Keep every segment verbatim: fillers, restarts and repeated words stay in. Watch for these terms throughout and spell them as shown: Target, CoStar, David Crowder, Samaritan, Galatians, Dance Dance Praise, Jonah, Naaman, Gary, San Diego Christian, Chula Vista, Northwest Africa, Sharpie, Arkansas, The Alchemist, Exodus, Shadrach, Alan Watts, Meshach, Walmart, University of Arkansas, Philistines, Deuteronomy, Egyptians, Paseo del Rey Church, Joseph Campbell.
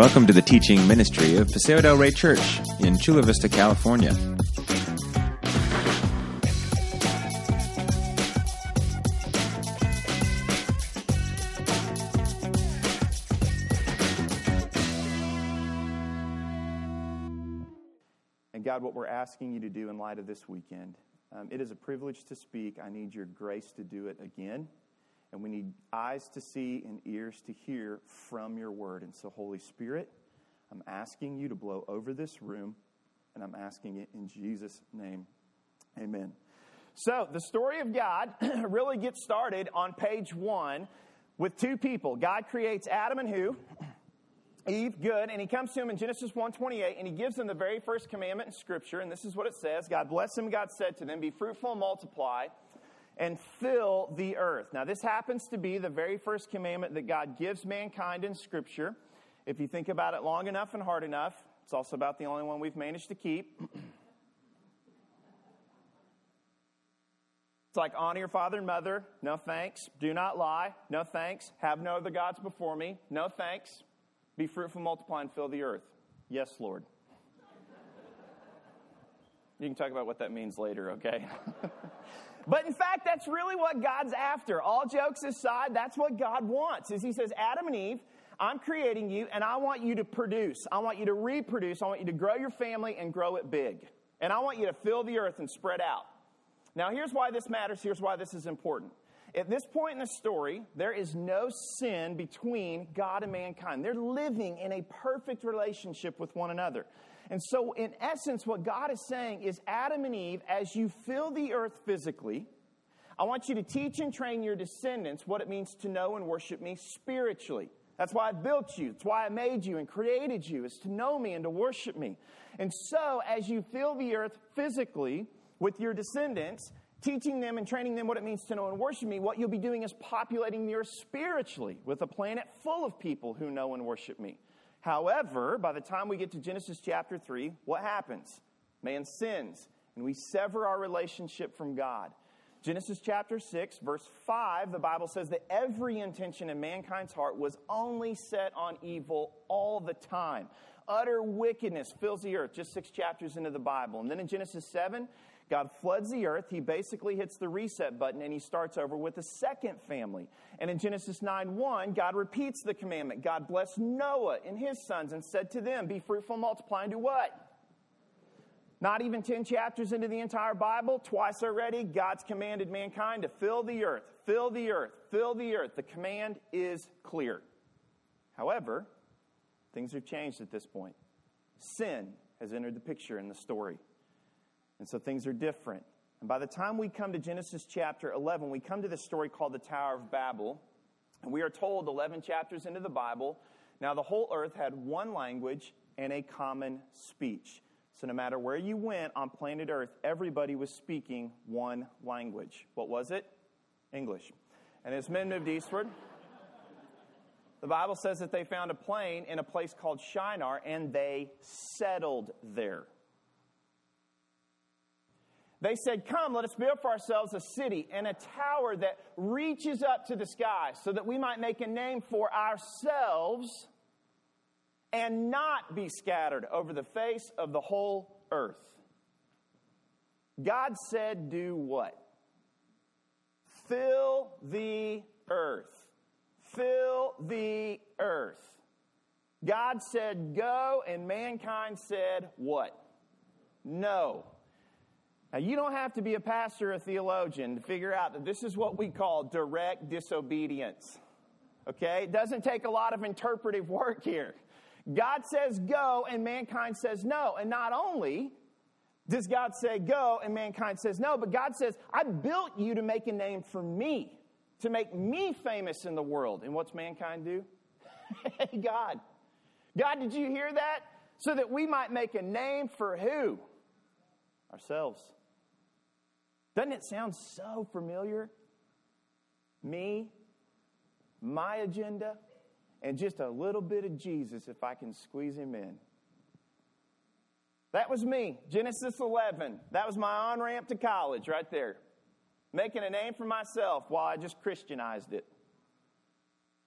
Welcome to the teaching ministry of Paseo del Rey Church in Chula Vista, California. And God, what we're asking you to do in light of this weekend, um, it is a privilege to speak. I need your grace to do it again. And we need eyes to see and ears to hear from your word. And so, Holy Spirit, I'm asking you to blow over this room, and I'm asking it in Jesus' name. Amen. So, the story of God really gets started on page one with two people. God creates Adam and who? Eve, good, and he comes to him in Genesis one twenty-eight, and he gives them the very first commandment in Scripture, and this is what it says. God blessed them, God said to them, be fruitful and multiply, and fill the earth. Now, this happens to be the very first commandment that God gives mankind in Scripture. If you think about it long enough and hard enough, it's also about the only one we've managed to keep. It's like, honor your father and mother. No thanks. Do not lie. No thanks. Have no other gods before me. No thanks. Be fruitful, multiply, and fill the earth. Yes, Lord. You can talk about what that means later, okay? But in fact, that's really what God's after. All jokes aside, that's what God wants. Is he says, Adam and Eve, I'm creating you, and I want you to produce. I want you to reproduce. I want you to grow your family and grow it big. And I want you to fill the earth and spread out. Now, here's why this matters. Here's why this is important. At this point in the story, there is no sin between God and mankind. They're living in a perfect relationship with one another. And so, in essence, what God is saying is, Adam and Eve, as you fill the earth physically, I want you to teach and train your descendants what it means to know and worship me spiritually. That's why I built you. That's why I made you and created you, is to know me and to worship me. And so, as you fill the earth physically with your descendants, teaching them and training them what it means to know and worship me, what you'll be doing is populating the earth spiritually with a planet full of people who know and worship me. However, by the time we get to Genesis chapter three, what happens? Man sins, and we sever our relationship from God. Genesis chapter six, verse five, the Bible says that every intention in mankind's heart was only set on evil all the time. Utter wickedness fills the earth, just six chapters into the Bible. And then in Genesis seven, God floods the earth. He basically hits the reset button, and he starts over with a second family. And in Genesis nine one, God repeats the commandment. God blessed Noah and his sons and said to them, be fruitful, multiply, and do what? Not even ten chapters into the entire Bible, twice already, God's commanded mankind to fill the earth, fill the earth, fill the earth. The command is clear. However, things have changed at this point. Sin has entered the picture in the story. And so things are different. And by the time we come to Genesis chapter eleven, we come to this story called the Tower of Babel. And we are told eleven chapters into the Bible, now the whole earth had one language and a common speech. So no matter where you went on planet earth, everybody was speaking one language. What was it? English. And as men moved eastward, the Bible says that they found a plain in a place called Shinar, and they settled there. They said, come, let us build for ourselves a city and a tower that reaches up to the sky so that we might make a name for ourselves and not be scattered over the face of the whole earth. God said, do what? Fill the earth. Fill the earth. God said, go, and mankind said, what? No. Now, you don't have to be a pastor or a theologian to figure out that this is what we call direct disobedience, okay? It doesn't take a lot of interpretive work here. God says go, and mankind says no. And not only does God say go, and mankind says no, but God says, I built you to make a name for me, to make me famous in the world. And what's mankind do? Hey, God. God, did you hear that? So that we might make a name for who? Ourselves. Doesn't it sound so familiar? Me, my agenda, and just a little bit of Jesus if I can squeeze him in. That was me, Genesis eleven. That was my on-ramp to college right there. Making a name for myself while I just Christianized it.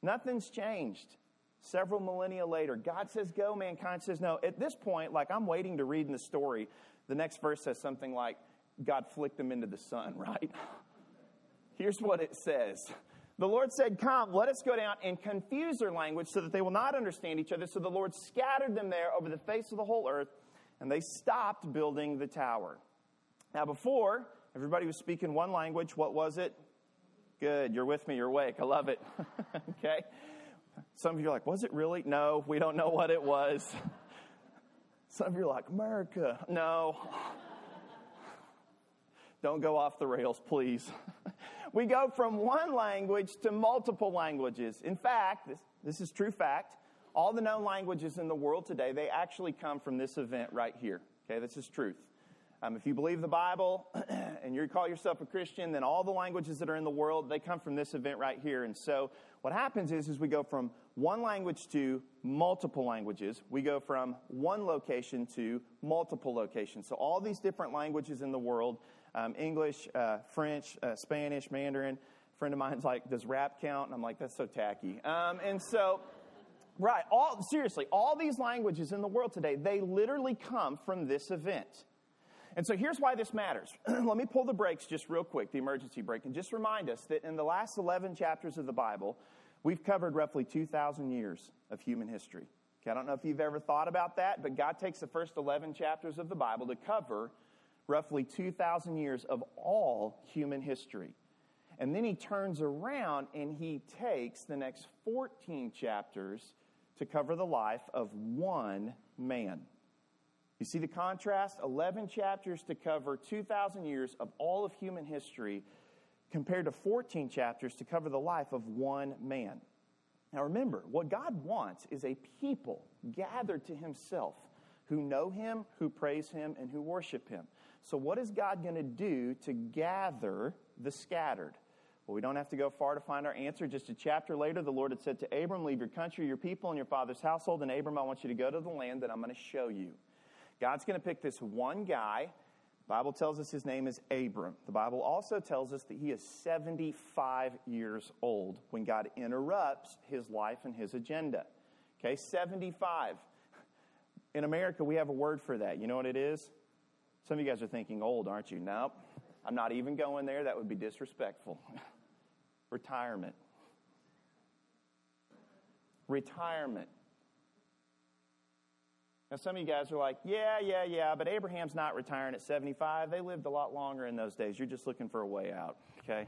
Nothing's changed. Several millennia later, God says go, mankind says no. At this point, like I'm waiting to read in the story, the next verse says something like, God flicked them into the sun, right? Here's what it says. The Lord said, come, let us go down and confuse their language so that they will not understand each other. So the Lord scattered them there over the face of the whole earth, and they stopped building the tower. Now before, everybody was speaking one language. What was it? Good. You're with me. You're awake. I love it. Okay. Some of you are like, was it really? No, we don't know what it was. Some of you are like, America. No. Don't go off the rails, please. We go from one language to multiple languages. In fact, this, this is true fact. All the known languages in the world today, they actually come from this event right here. Okay, this is truth. Um, if you believe the Bible and you call yourself a Christian, then all the languages that are in the world, they come from this event right here. And so what happens is, is we go from one language to multiple languages. We go from one location to multiple locations. So all these different languages in the world, um, English, uh, French, uh, Spanish, Mandarin. A friend of mine's like, does rap count? And I'm like, that's so tacky. Um, and so... Right. All seriously, all these languages in the world today, they literally come from this event. And so here's why this matters. Let me pull the brakes just real quick, the emergency brake, and just remind us that in the last eleven chapters of the Bible, we've covered roughly two thousand years of human history. Okay, I don't know if you've ever thought about that, but God takes the first eleven chapters of the Bible to cover roughly two thousand years of all human history. And then he turns around and he takes the next fourteen chapters to cover the life of one man. You see the contrast? eleven chapters to cover two thousand years of all of human history compared to fourteen chapters to cover the life of one man. Now remember, what God wants is a people gathered to himself who know him, who praise him, and who worship him. So what is God going to do to gather the scattered? Well, we don't have to go far to find our answer. Just a chapter later, the Lord had said to Abram, leave your country, your people, and your father's household. And Abram, I want you to go to the land that I'm going to show you. God's going to pick this one guy. The Bible tells us his name is Abram. The Bible also tells us that he is seventy-five years old when God interrupts his life and his agenda. Okay, seventy-five. In America, we have a word for that. You know what it is? Some of you guys are thinking old, aren't you? Nope. I'm not even going there. That would be disrespectful. Retirement. Retirement. Now, some of you guys are like, yeah, yeah, yeah, but Abraham's not retiring at seventy-five. They lived a lot longer in those days. You're just looking for a way out, okay?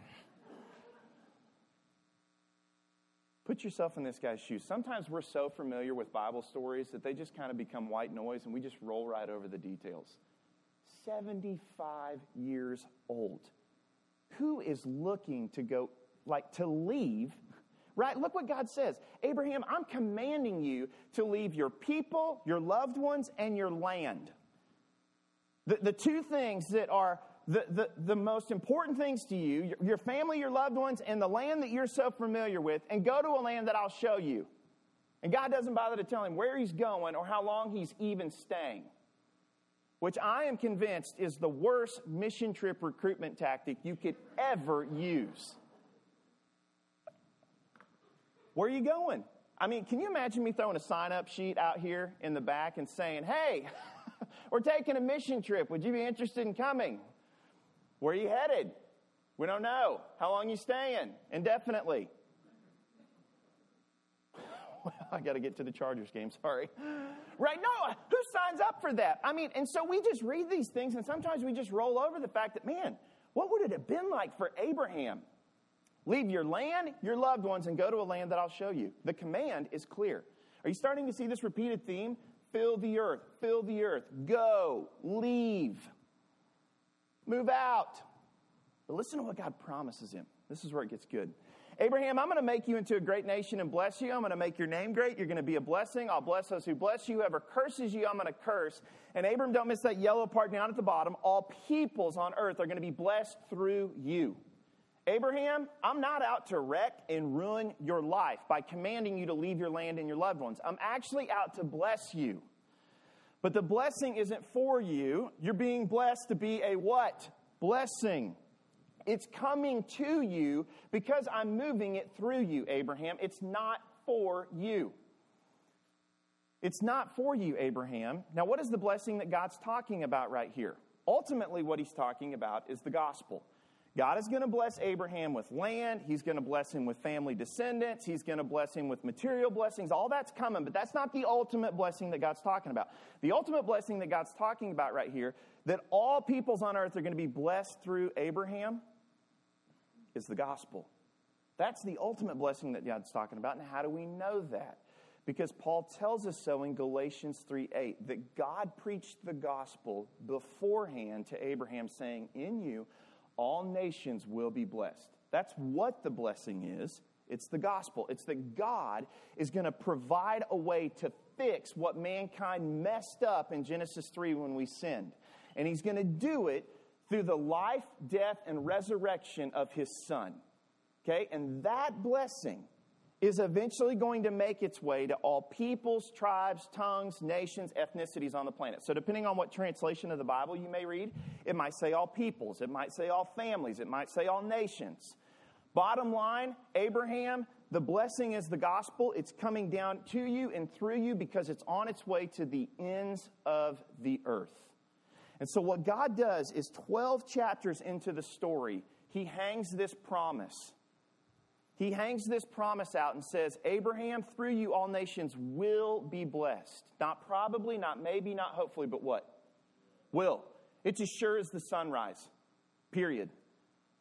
Put yourself in this guy's shoes. Sometimes we're so familiar with Bible stories that they just kind of become white noise and we just roll right over the details. seventy-five years old. Who is looking to go, like to leave? Right? Look what God says. Abraham, I'm commanding you to leave your people, your loved ones, and your land. The, the two things that are the, the, the most important things to you, your, your family, your loved ones, and the land that you're so familiar with, and go to a land that I'll show you. And God doesn't bother to tell him where he's going or how long he's even staying, which I am convinced is the worst mission trip recruitment tactic you could ever use. Where are you going? I mean, can you imagine me throwing a sign-up sheet out here in the back and saying, hey, we're taking a mission trip. Would you be interested in coming? Where are you headed? We don't know. How long are you staying? Indefinitely. I got to get to the Chargers game, sorry. Right? No, who signs up for that? I mean, and so we just read these things, and sometimes we just roll over the fact that, man, what would it have been like for Abraham? Leave your land, your loved ones, and go to a land that I'll show you. The command is clear. Are you starting to see this repeated theme? Fill the earth, fill the earth, go, leave, move out. But listen to what God promises him. This is where it gets good. Abraham, I'm going to make you into a great nation and bless you. I'm going to make your name great. You're going to be a blessing. I'll bless those who bless you. Whoever curses you, I'm going to curse. And Abram, don't miss that yellow part down at the bottom. All peoples on earth are going to be blessed through you. Abraham, I'm not out to wreck and ruin your life by commanding you to leave your land and your loved ones. I'm actually out to bless you. But the blessing isn't for you. You're being blessed to be a what? Blessing. It's coming to you because I'm moving it through you, Abraham. It's not for you. It's not for you, Abraham. Now, what is the blessing that God's talking about right here? Ultimately, what he's talking about is the gospel. God is going to bless Abraham with land. He's going to bless him with family descendants. He's going to bless him with material blessings. All that's coming, but that's not the ultimate blessing that God's talking about. The ultimate blessing that God's talking about right here, that all peoples on earth are going to be blessed through Abraham, is the gospel. That's the ultimate blessing that God's talking about. And how do we know that? Because Paul tells us so in Galatians three eight, that God preached the gospel beforehand to Abraham, saying, in you all nations will be blessed. That's what the blessing is. It's the gospel. It's that God is going to provide a way to fix what mankind messed up in Genesis three when we sinned. And he's going to do it through the life, death, and resurrection of his son. Okay? And that blessing is eventually going to make its way to all peoples, tribes, tongues, nations, ethnicities on the planet. So depending on what translation of the Bible you may read, it might say all peoples, it might say all families, it might say all nations. Bottom line, Abraham, the blessing is the gospel. It's coming down to you and through you because it's on its way to the ends of the earth. And so what God does is twelve chapters into the story, he hangs this promise. He hangs this promise out and says, Abraham, through you all nations will be blessed. Not probably, not maybe, not hopefully, but what? Will. It's as sure as the sunrise. Period.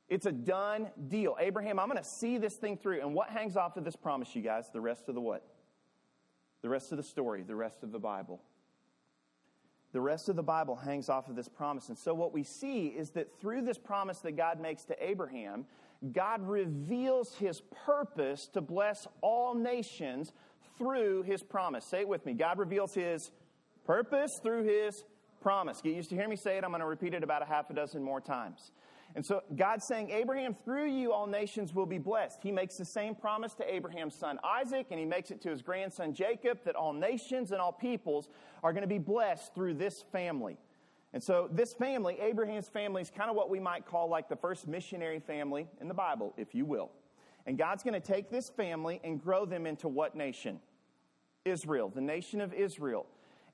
It's a done deal. Abraham, I'm going to see this thing through. And what hangs off of this promise, you guys? The rest of the what? The rest of the story, the rest of the Bible. The rest of the Bible hangs off of this promise. And so what we see is that through this promise that God makes to Abraham, God reveals his purpose to bless all nations through his promise. Say it with me. God reveals his purpose through his promise. Get used to hearing me say it. I'm going to repeat it about a half a dozen more times. And so God's saying, Abraham, through you all nations will be blessed. He makes the same promise to Abraham's son Isaac, and he makes it to his grandson Jacob, that all nations and all peoples are going to be blessed through this family. And so this family, Abraham's family, is kind of what we might call like the first missionary family in the Bible, if you will. And God's going to take this family and grow them into what nation? Israel, the nation of Israel.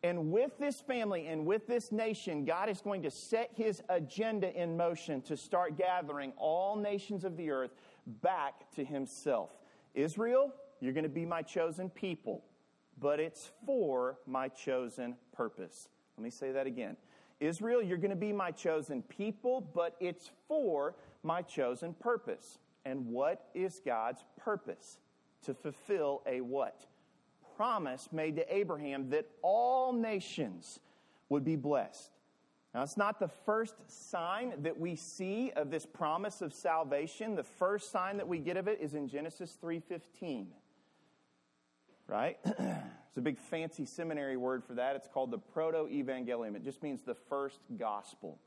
And with this family and with this nation, God is going to set his agenda in motion to start gathering all nations of the earth back to himself. Israel, you're going to be my chosen people, but it's for my chosen purpose. Let me say that again. Israel, you're going to be my chosen people, but it's for my chosen purpose. And what is God's purpose? To fulfill a what? Promise made to Abraham that all nations would be blessed. Now, it's not the first sign that we see of this promise of salvation. The first sign that we get of it is in Genesis three fifteen. Right? It's a big fancy seminary word for that. It's called the Proto-Evangelium. It just means the first gospel.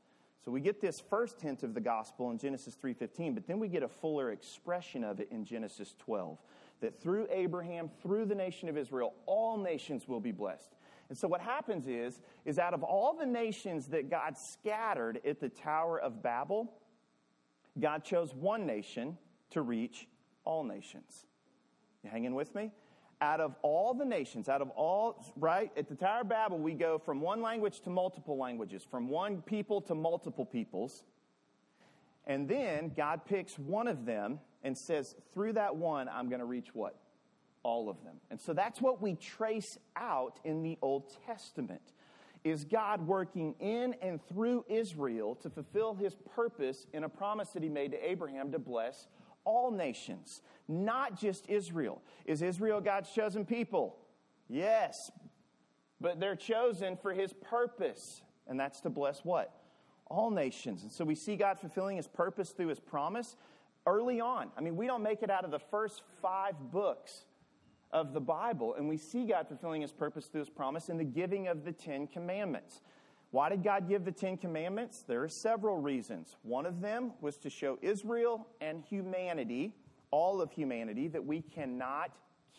So we get this first hint of the gospel in Genesis three fifteen, but then we get a fuller expression of it in Genesis twelve, that through Abraham, through the nation of Israel, all nations will be blessed. And so what happens is, is out of all the nations that God scattered at the Tower of Babel, God chose one nation to reach all nations. You hanging with me? Out of all the nations, out of all, right, at the Tower of Babel, we go from one language to multiple languages, from one people to multiple peoples. And then God picks one of them and says, through that one, I'm going to reach what? All of them. And so that's what we trace out in the Old Testament, is God working in and through Israel to fulfill his purpose in a promise that he made to Abraham to bless all nations, not just Israel. Is Israel God's chosen people? Yes, but they're chosen for his purpose, and that's to bless what? All nations. And so we see God fulfilling his purpose through his promise early on. I mean, we don't make it out of the first five books of the Bible, and we see God fulfilling his purpose through his promise in the giving of the Ten Commandments. Why did God give the Ten Commandments? There are several reasons. One of them was to show Israel and humanity, all of humanity, that we cannot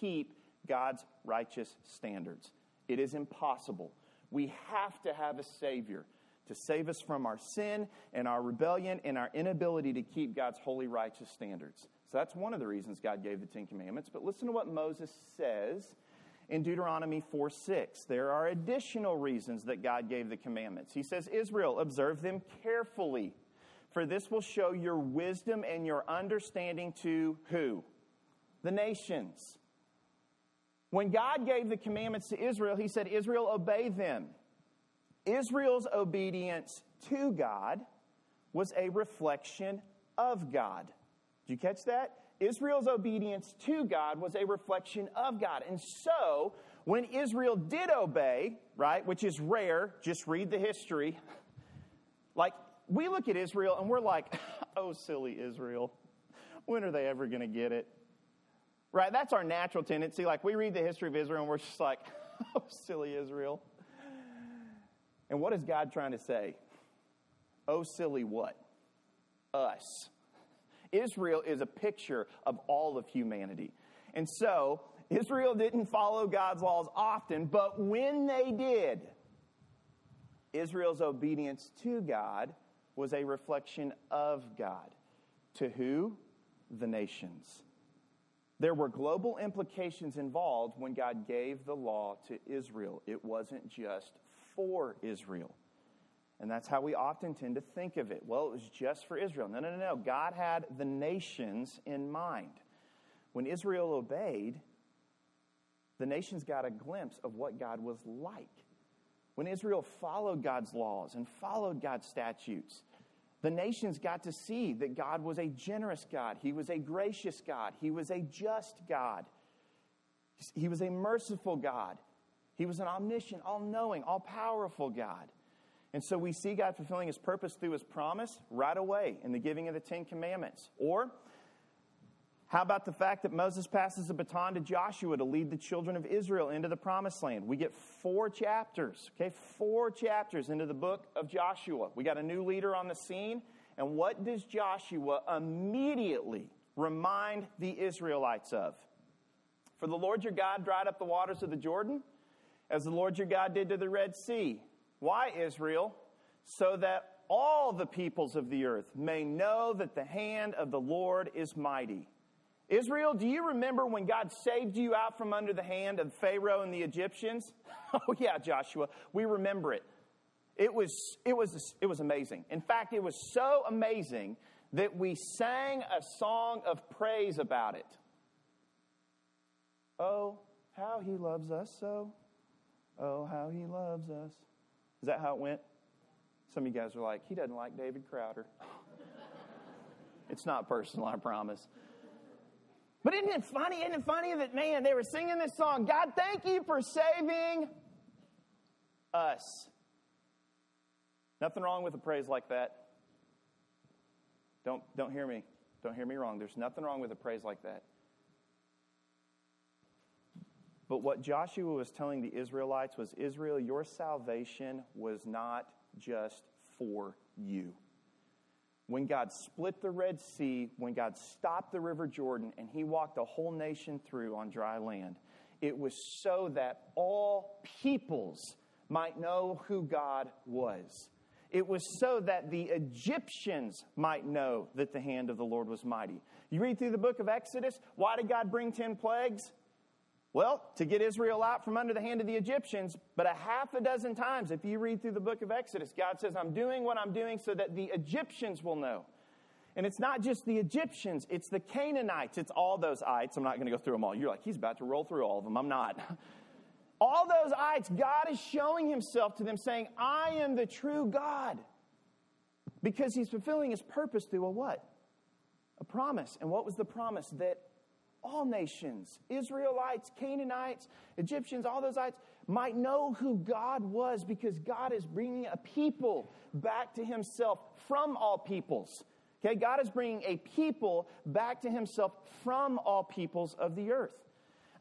keep God's righteous standards. It is impossible. We have to have a Savior to save us from our sin and our rebellion and our inability to keep God's holy, righteous standards. So that's one of the reasons God gave the Ten Commandments. But listen to what Moses says in Deuteronomy four six. There are additional reasons that God gave the commandments. He says, Israel, observe them carefully, for this will show your wisdom and your understanding to who? The nations. When God gave the commandments to Israel, he said, Israel, obey them. Israel's obedience to God was a reflection of God. Did you catch that? Israel's obedience to God was a reflection of God. And so, when Israel did obey, right, which is rare, just read the history, like, we look at Israel and we're like, oh, silly Israel, when are they ever going to get it? Right, that's our natural tendency. Like, we read the history of Israel and we're just like, oh, silly Israel. And what is God trying to say? Oh, silly what? Us. Israel is a picture of all of humanity. And so, Israel didn't follow God's laws often, but when they did, Israel's obedience to God was a reflection of God. To who? The nations. There were global implications involved when God gave the law to Israel. It wasn't just for Israel. And that's how we often tend to think of it. Well, it was just for Israel. No, no, no, no. God had the nations in mind. When Israel obeyed, the nations got a glimpse of what God was like. When Israel followed God's laws and followed God's statutes, the nations got to see that God was a generous God. He was a gracious God. He was a just God. He was a merciful God. He was an omniscient, all-knowing, all-powerful God. And so we see God fulfilling his purpose through his promise right away in the giving of the Ten Commandments. Or how about the fact that Moses passes the baton to Joshua to lead the children of Israel into the Promised Land? We get four chapters, okay, four chapters into the book of Joshua. We got a new leader on the scene. And what does Joshua immediately remind the Israelites of? For the Lord your God dried up the waters of the Jordan, as the Lord your God did to the Red Sea. Why, Israel? So that all the peoples of the earth may know that the hand of the Lord is mighty. Israel, do you remember when God saved you out from under the hand of Pharaoh and the Egyptians? Oh, yeah, Joshua, we remember it. It was, it was, it was amazing. In fact, it was so amazing that we sang a song of praise about it. Oh, how he loves us so. Oh, how he loves us. Is that how it went? Some of you guys are like, he doesn't like David Crowder. It's not personal, I promise. But isn't it funny? Isn't it funny that, man, they were singing this song, God, thank you for saving us. Nothing wrong with a praise like that. Don't, don't hear me. Don't hear me wrong. There's nothing wrong with a praise like that. But what Joshua was telling the Israelites was, Israel, your salvation was not just for you. When God split the Red Sea, when God stopped the River Jordan, and he walked the whole nation through on dry land, it was so that all peoples might know who God was. It was so that the Egyptians might know that the hand of the Lord was mighty. You read through the book of Exodus, why did God bring ten plagues? Well, to get Israel out from under the hand of the Egyptians, but a half a dozen times, if you read through the book of Exodus, God says, I'm doing what I'm doing so that the Egyptians will know. And it's not just the Egyptians, it's the Canaanites, it's all those ites. I'm not going to go through them all. You're like, he's about to roll through all of them. I'm not. All those ites, God is showing himself to them, saying, I am the true God. Because he's fulfilling his purpose through a what? A promise. And what was the promise? That all nations, Israelites, Canaanites, Egyptians, all those ites, might know who God was, because God is bringing a people back to himself from all peoples. Okay, God is bringing a people back to himself from all peoples of the earth.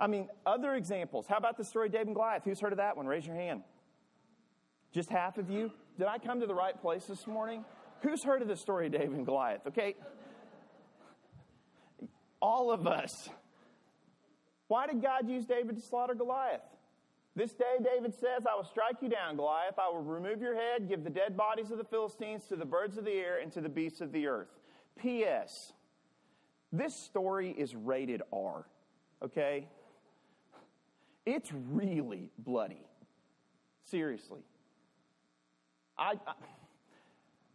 I mean, other examples. How about the story of David and Goliath? Who's heard of that one? Raise your hand. Just half of you? Did I come to the right place this morning? Who's heard of the story of David and Goliath? Okay. All of us. Why did God use David to slaughter Goliath? This day, David says, I will strike you down, Goliath. I will remove your head, give the dead bodies of the Philistines to the birds of the air and to the beasts of the earth. P S This story is rated R, okay? It's really bloody. Seriously. I... I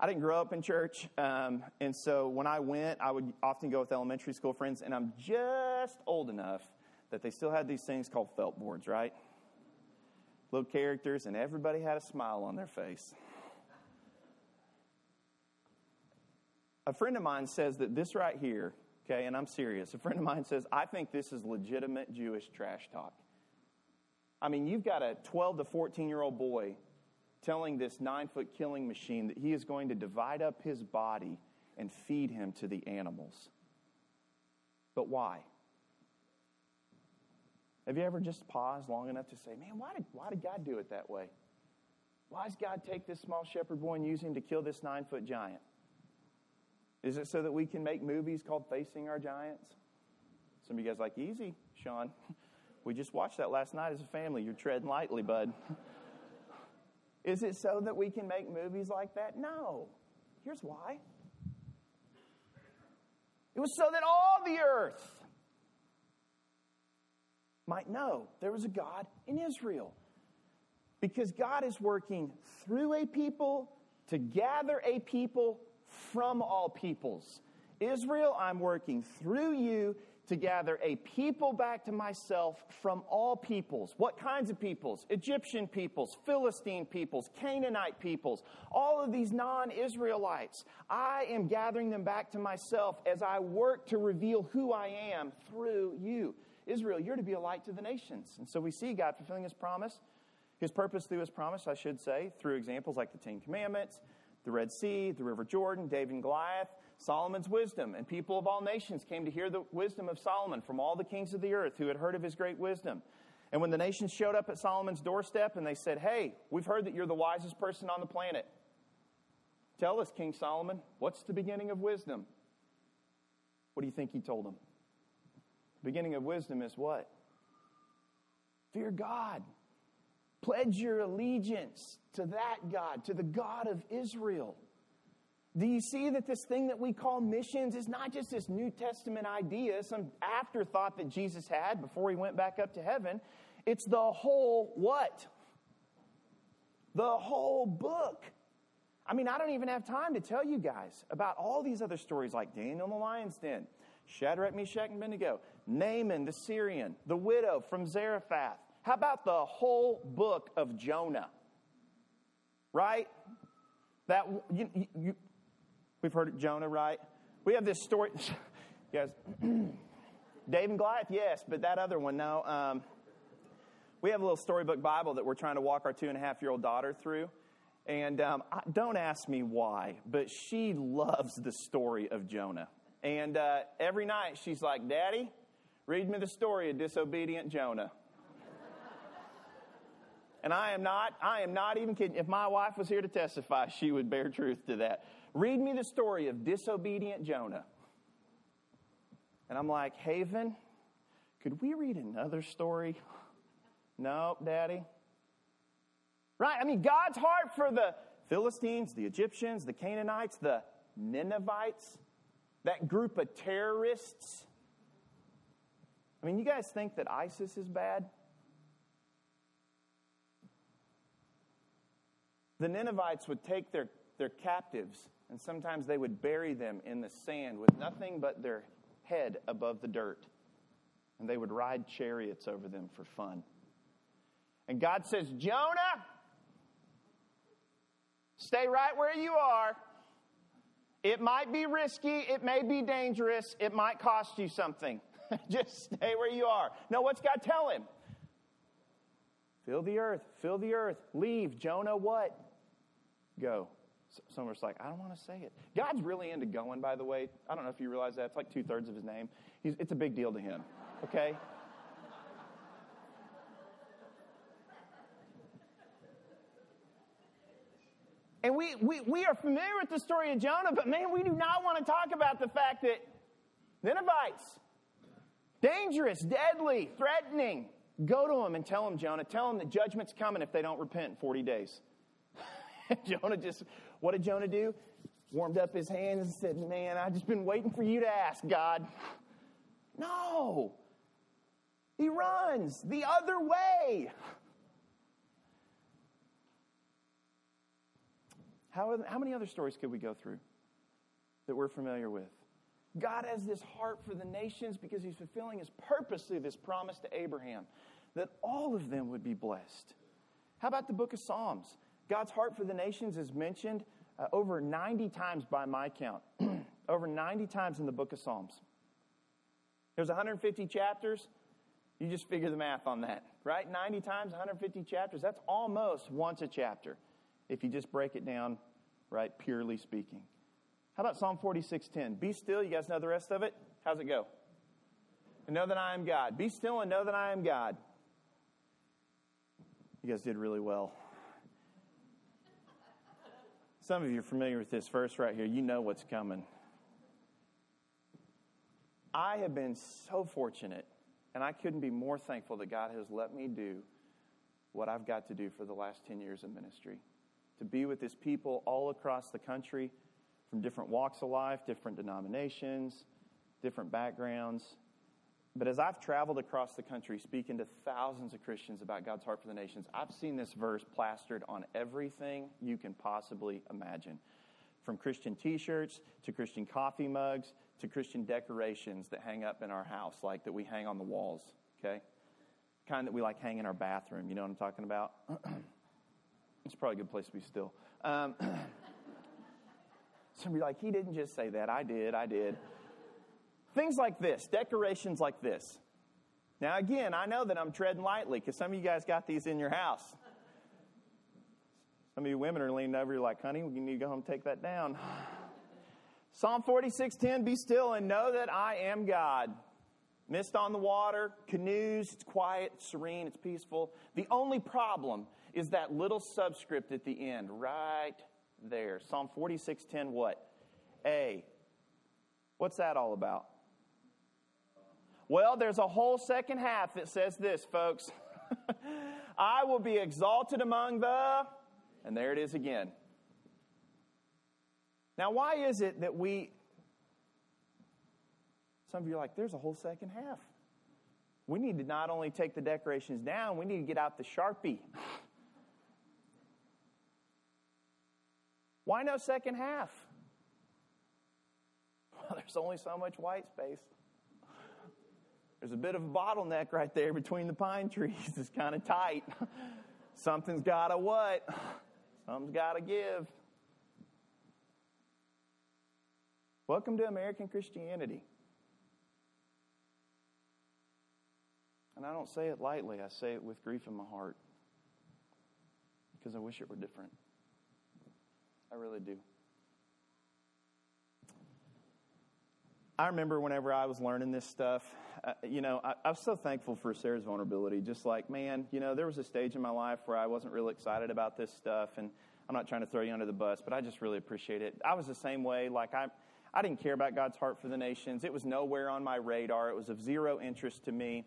I didn't grow up in church, um, and so when I went, I would often go with elementary school friends, and I'm just old enough that they still had these things called felt boards, right? Little characters, and everybody had a smile on their face. A friend of mine says that this right here, okay, and I'm serious, a friend of mine says, I think this is legitimate Jewish trash talk. I mean, you've got a twelve to fourteen-year-old boy telling this nine-foot killing machine that he is going to divide up his body and feed him to the animals. But why? Have you ever just paused long enough to say, man, why did why did God do it that way? Why does God take this small shepherd boy and use him to kill this nine-foot giant? Is it so that we can make movies called Facing Our Giants? Some of you guys are like, easy, Sean. We just watched that last night as a family. You're treading lightly, bud. Is it so that we can make movies like that? No. Here's why. It was so that all the earth might know there was a God in Israel. Because God is working through a people to gather a people from all peoples. Israel, I'm working through you to gather a people back to myself from all peoples. What kinds of peoples? Egyptian peoples, Philistine peoples, Canaanite peoples, all of these non-Israelites. I am gathering them back to myself as I work to reveal who I am through you. Israel, you're to be a light to the nations. And so we see God fulfilling His promise, His purpose through His promise, I should say, through examples like the Ten Commandments, the Red Sea, the River Jordan, David and Goliath, Solomon's wisdom, and people of all nations came to hear the wisdom of Solomon from all the kings of the earth who had heard of his great wisdom. And when the nations showed up at Solomon's doorstep and they said, hey, we've heard that you're the wisest person on the planet. Tell us, King Solomon, what's the beginning of wisdom? What do you think he told them? The beginning of wisdom is what? Fear God. Pledge your allegiance to that God, to the God of Israel. Do you see that this thing that we call missions is not just this New Testament idea, some afterthought that Jesus had before he went back up to heaven? It's the whole what? The whole book. I mean, I don't even have time to tell you guys about all these other stories like Daniel in the lion's den, Shadrach, Meshach, and Abednego, Naaman the Syrian, the widow from Zarephath. How about the whole book of Jonah? Right? That you, you, we've heard of Jonah, right? We have this story. You guys, David and Goliath, yes, but that other one, no. Um, we have a little storybook Bible that we're trying to walk our two and a half year old daughter through. And um, I, don't ask me why, but she loves the story of Jonah. And uh, every night she's like, Daddy, read me the story of disobedient Jonah. And I am not, I am not even kidding. If my wife was here to testify, she would bear truth to that. Read me the story of disobedient Jonah. And I'm like, Haven, could we read another story? No, Daddy. Right? I mean, God's heart for the Philistines, the Egyptians, the Canaanites, the Ninevites, that group of terrorists. I mean, you guys think that ISIS is bad? The Ninevites would take their, their captives, and sometimes they would bury them in the sand with nothing but their head above the dirt. And they would ride chariots over them for fun. And God says, Jonah, stay right where you are. It might be risky. It may be dangerous. It might cost you something. Just stay where you are. Now, what's God tell him? Fill the earth. Fill the earth. Leave. Jonah, what? Go. Some are just like, I don't want to say it. God's really into going, by the way. I don't know if you realize that. It's like two-thirds of his name. He's, it's a big deal to him, okay? And we, we, we are familiar with the story of Jonah, but man, we do not want to talk about the fact that Ninevites, dangerous, deadly, threatening. Go to them and tell them, Jonah, tell them that judgment's coming if they don't repent in forty days. Jonah just, what did Jonah do? Warmed up his hands and said, man, I've just been waiting for you to ask, God. No. He runs the other way. How, how many other stories could we go through that we're familiar with? God has this heart for the nations because he's fulfilling his purpose through this promise to Abraham that all of them would be blessed. How about the book of Psalms? God's heart for the nations is mentioned uh, over ninety times by my count. Over ninety times in the book of Psalms. There's one hundred fifty chapters. You just figure the math on that, right? ninety times, one hundred fifty chapters. That's almost once a chapter if you just break it down, right, purely speaking. How about Psalm forty-six ten? Be still. You guys know the rest of it? How's it go? And know that I am God. Be still and know that I am God. You guys did really well. Some of you are familiar with this verse right here. You know what's coming. I have been so fortunate, and I couldn't be more thankful that God has let me do what I've got to do for the last ten years of ministry. To be with his people all across the country, from different walks of life, different denominations, different backgrounds. But as I've traveled across the country speaking to thousands of Christians about God's heart for the nations, I've seen this verse plastered on everything you can possibly imagine. From Christian t-shirts to Christian coffee mugs to Christian decorations that hang up in our house, like that we hang on the walls, okay? Kind that we like hang in our bathroom, you know what I'm talking about? It's probably a good place to be still. Um, somebody like, he didn't just say that. I did, I did. Things like this, decorations like this. Now, again, I know that I'm treading lightly because some of you guys got these in your house. Some of you women are leaning over, you're like, honey, you need to go home and take that down. Psalm forty-six ten, be still and know that I am God. Mist on the water, canoes, it's quiet, it's serene, it's peaceful. The only problem is that little subscript at the end, right there. Psalm forty-six ten, what? A. What's that all about? Well, there's a whole second half that says this, folks. I will be exalted among the... And there it is again. Now, why is it that we... Some of you are like, there's a whole second half. We need to not only take the decorations down, we need to get out the Sharpie. Why no second half? Well, there's only so much white space. There's a bit of a bottleneck right there between the pine trees. It's kind of tight. Something's got to what? Something's got to give. Welcome to American Christianity. And I don't say it lightly. I say it with grief in my heart. Because I wish it were different. I really do. I remember whenever I was learning this stuff, uh, you know, I, I was so thankful for Sarah's vulnerability. Just like, man, you know, there was a stage in my life where I wasn't really excited about this stuff. And I'm not trying to throw you under the bus, but I just really appreciate it. I was the same way. Like, I I didn't care about God's heart for the nations. It was nowhere on my radar. It was of zero interest to me,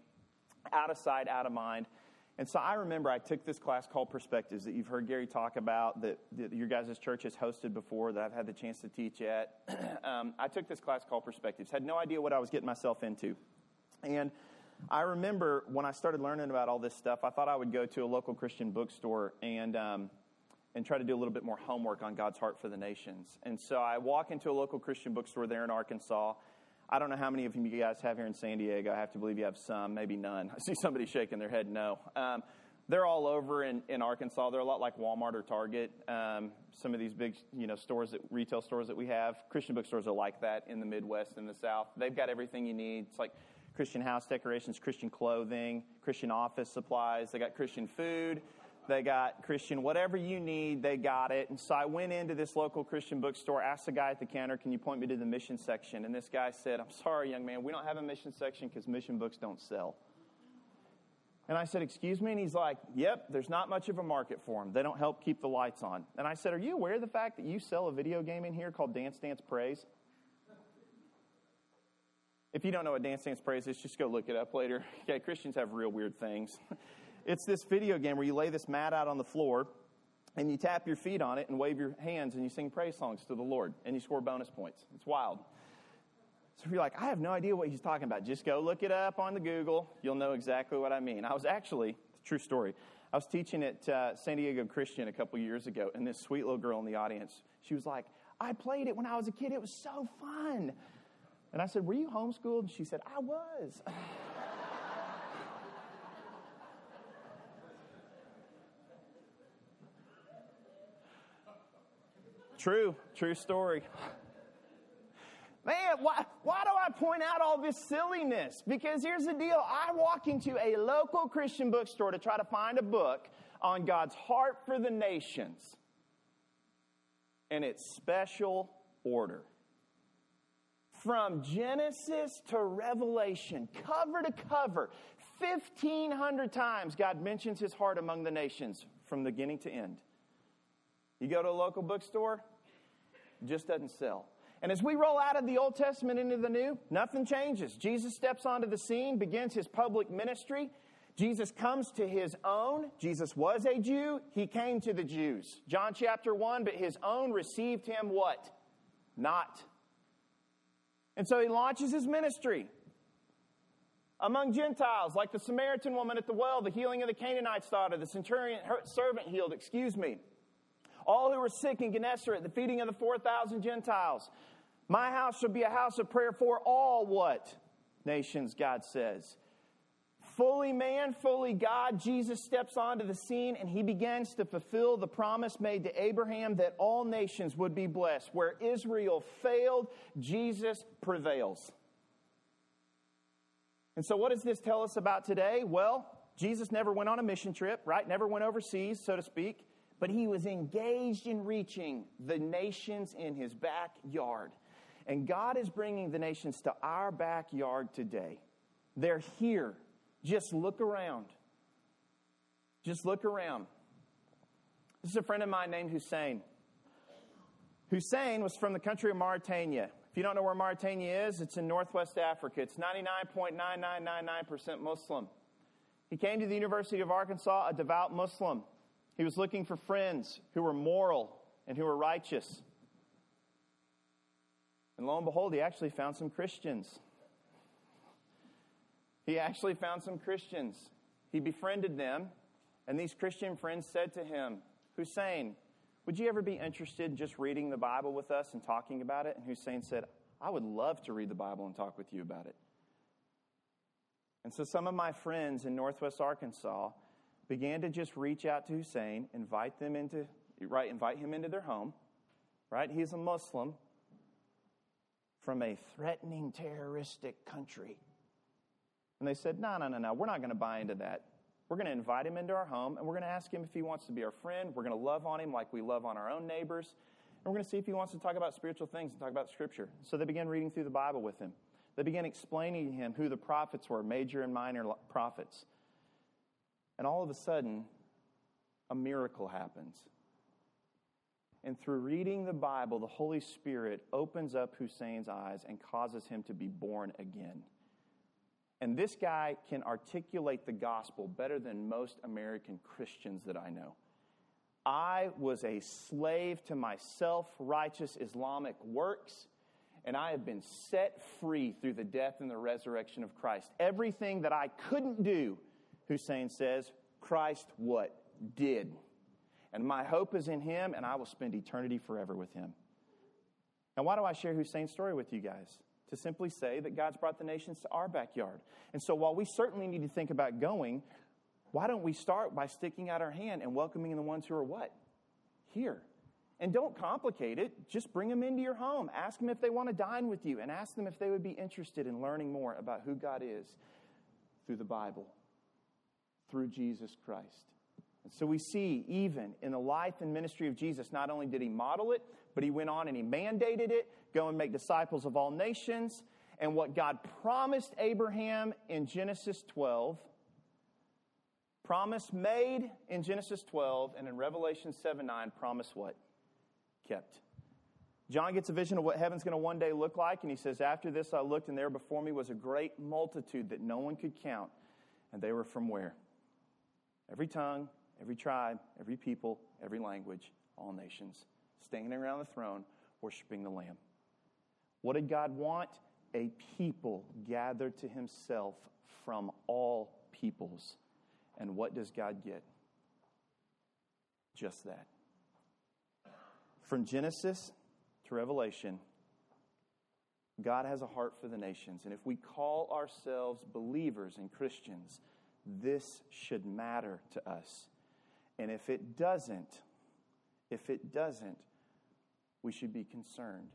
out of sight, out of mind. And so I remember I took this class called Perspectives that you've heard Gary talk about, that, that your guys' church has hosted before, that I've had the chance to teach at. um, I took this class called Perspectives. Had no idea what I was getting myself into. And I remember when I started learning about all this stuff, I thought I would go to a local Christian bookstore and um, and try to do a little bit more homework on God's heart for the nations. And so I walk into a local Christian bookstore there in Arkansas. I don't know how many of you guys have here in San Diego. I have to believe you have some, maybe none. I see somebody shaking their head no. Um, they're all over in, in Arkansas. They're a lot like Walmart or Target. Um, some of these big, you know, stores, that, retail stores that we have. Christian bookstores are like that in the Midwest and the South. They've got everything you need. It's like Christian house decorations, Christian clothing, Christian office supplies. They got Christian food. They got Christian, whatever you need, they got it. And so I went into this local Christian bookstore, asked the guy at the counter, can you point me to the mission section? And this guy said, I'm sorry, young man, we don't have a mission section because mission books don't sell. And I said, excuse me? And he's like, yep, there's not much of a market for them. They don't help keep the lights on. And I said, are you aware of the fact that you sell a video game in here called Dance Dance Praise? If you don't know what Dance Dance Praise is, just go look it up later. Okay, Christians have real weird things. It's this video game where you lay this mat out on the floor and you tap your feet on it and wave your hands and you sing praise songs to the Lord and you score bonus points. It's wild. So if you're like, I have no idea what he's talking about, just go look it up on the Google. You'll know exactly what I mean. I was actually, true story, I was teaching at uh, San Diego Christian a couple years ago, and this sweet little girl in the audience, she was like, I played it when I was a kid. It was so fun. And I said, were you homeschooled? And she said, I was. True, true story. Man, why, why do I point out all this silliness? Because here's the deal. I walk into a local Christian bookstore to try to find a book on God's heart for the nations. And it's special order. From Genesis to Revelation, cover to cover, fifteen hundred times God mentions his heart among the nations from beginning to end. You go to a local bookstore, it just doesn't sell. And as we roll out of the Old Testament into the New, nothing changes. Jesus steps onto the scene, begins his public ministry. Jesus comes to his own. Jesus was a Jew. He came to the Jews. John chapter one, but his own received him what? Not. And so he launches his ministry among Gentiles, like the Samaritan woman at the well, the healing of the Canaanites' daughter, the centurion, her servant healed, excuse me. All who were sick in Gennesaret, the feeding of the four thousand Gentiles. My house shall be a house of prayer for all what? Nations, God says. Fully man, fully God, Jesus steps onto the scene and he begins to fulfill the promise made to Abraham that all nations would be blessed. Where Israel failed, Jesus prevails. And so what does this tell us about today? Well, Jesus never went on a mission trip, right? Never went overseas, so to speak. But he was engaged in reaching the nations in his backyard. And God is bringing the nations to our backyard today. They're here. Just look around. Just look around. This is a friend of mine named Hussein. Hussein was from the country of Mauritania. If you don't know where Mauritania is, it's in northwest Africa. It's ninety-nine point nine nine nine nine percent Muslim. He came to the University of Arkansas, a devout Muslim. He was looking for friends who were moral and who were righteous. And lo and behold, he actually found some Christians. He actually found some Christians. He befriended them, and these Christian friends said to him, Hussein, would you ever be interested in just reading the Bible with us and talking about it? And Hussein said, I would love to read the Bible and talk with you about it. And so some of my friends in northwest Arkansas began to just reach out to Hussein, invite them into, right, invite him into their home, right? He's a Muslim from a threatening terroristic country. And they said, no, no, no, no, we're not going to buy into that. We're going to invite him into our home, and we're going to ask him if he wants to be our friend. We're going to love on him like we love on our own neighbors. And we're going to see if he wants to talk about spiritual things and talk about Scripture. So they began reading through the Bible with him. They began explaining to him who the prophets were, major and minor prophets. And all of a sudden, a miracle happens. And through reading the Bible, the Holy Spirit opens up Hussein's eyes and causes him to be born again. And this guy can articulate the gospel better than most American Christians that I know. I was a slave to my self-righteous Islamic works, and I have been set free through the death and the resurrection of Christ. Everything that I couldn't do, Hussein says, Christ what? Did. And my hope is in him, and I will spend eternity forever with him. Now, why do I share Hussein's story with you guys? To simply say that God's brought the nations to our backyard. And so while we certainly need to think about going, why don't we start by sticking out our hand and welcoming the ones who are what? Here. And don't complicate it. Just bring them into your home. Ask them if they want to dine with you, and ask them if they would be interested in learning more about who God is through the Bible, through Jesus Christ. And so we see even in the life and ministry of Jesus, not only did he model it, but he went on and he mandated it, go and make disciples of all nations. And what God promised Abraham in Genesis twelve, promise made in Genesis twelve, and in Revelation seven nine, promise what? Kept. John gets a vision of what heaven's going to one day look like, and he says, after this I looked, and there before me was a great multitude that no one could count, and they were from where? Every tongue, every tribe, every people, every language, all nations, standing around the throne, worshiping the Lamb. What did God want? a people gathered to himself from all peoples. And what does God get? Just that. From Genesis to Revelation, God has a heart for the nations. And if we call ourselves believers and Christians, this should matter to us. And if it doesn't, if it doesn't, we should be concerned.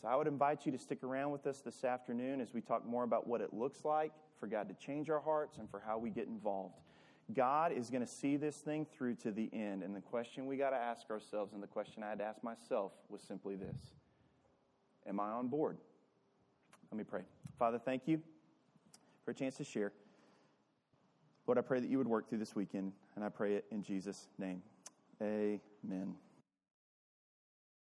So I would invite you to stick around with us this afternoon as we talk more about what it looks like for God to change our hearts and for how we get involved. God is going to see this thing through to the end. And the question we got to ask ourselves, and the question I had to ask myself, was simply this: am I on board? Let me pray. Father, thank you for a chance to share. Lord, I pray that you would work through this weekend, and I pray it in Jesus' name. Amen.